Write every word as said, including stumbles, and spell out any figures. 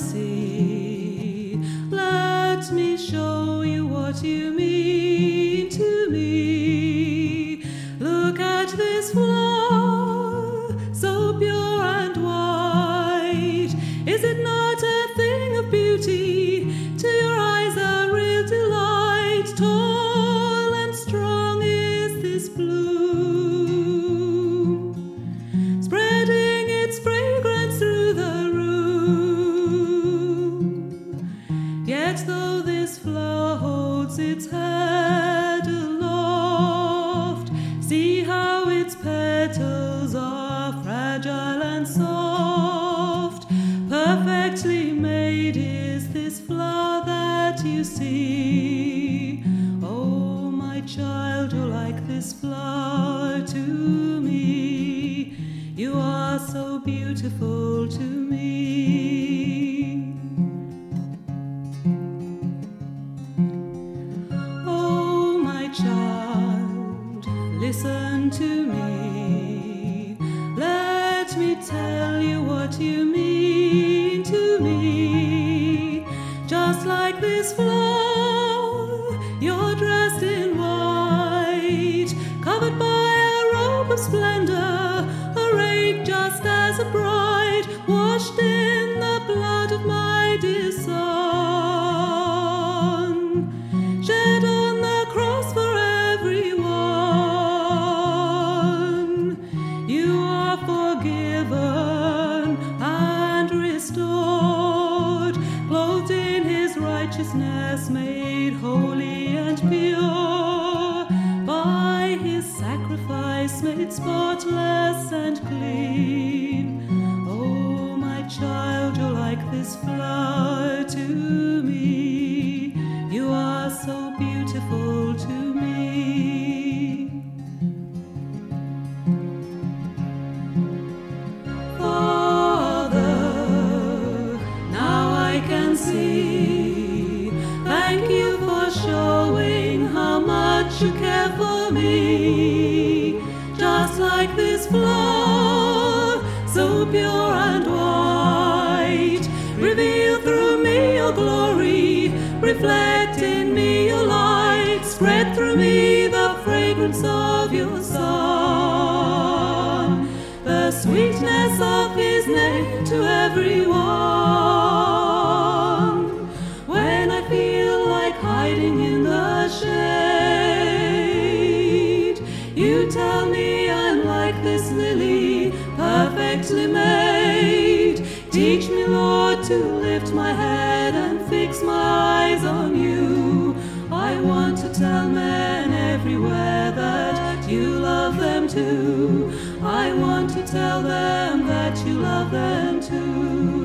fancy. Let me show you what you mean to me. Look at this flower, so pure and white. Is it not a thing of beauty? To your eyes a real delight. Tall and strong is this bloom, spreading its fragrance through the room. Yet though this flower holds its head aloft, see how its petals are fragile and soft. Perfectly made is this flower that you see. Oh, my child, you're like this flower to me. You are so beautiful to me. Oh, my child, listen to me. Let me tell you what you mean to me. Just like this flower, you're dressed in white, covered by a robe of splendor, arrayed just as a bride, washed in the blood of my dear son, shed on the cross for everyone. You are forgiven and restored, clothed in his righteousness, made holy and pure, by his sacrifice made spotless and clean. Oh, my child, you're like this flower to me. You are so beautiful to me. Father, now I can see. Thank you for showing how much you care for me. Just like this flower, so pure and white, reveal through me your glory, reflect in me your light, spread through me the fragrance of your Son, the sweetness of his name to everyone. When I feel like hiding in the shade, you tell me I'm like this lily, perfectly made. Teach me, Lord, to lift my head and fix my eyes on you. I want to tell men everywhere that you love them too. I want to tell them that you love them too.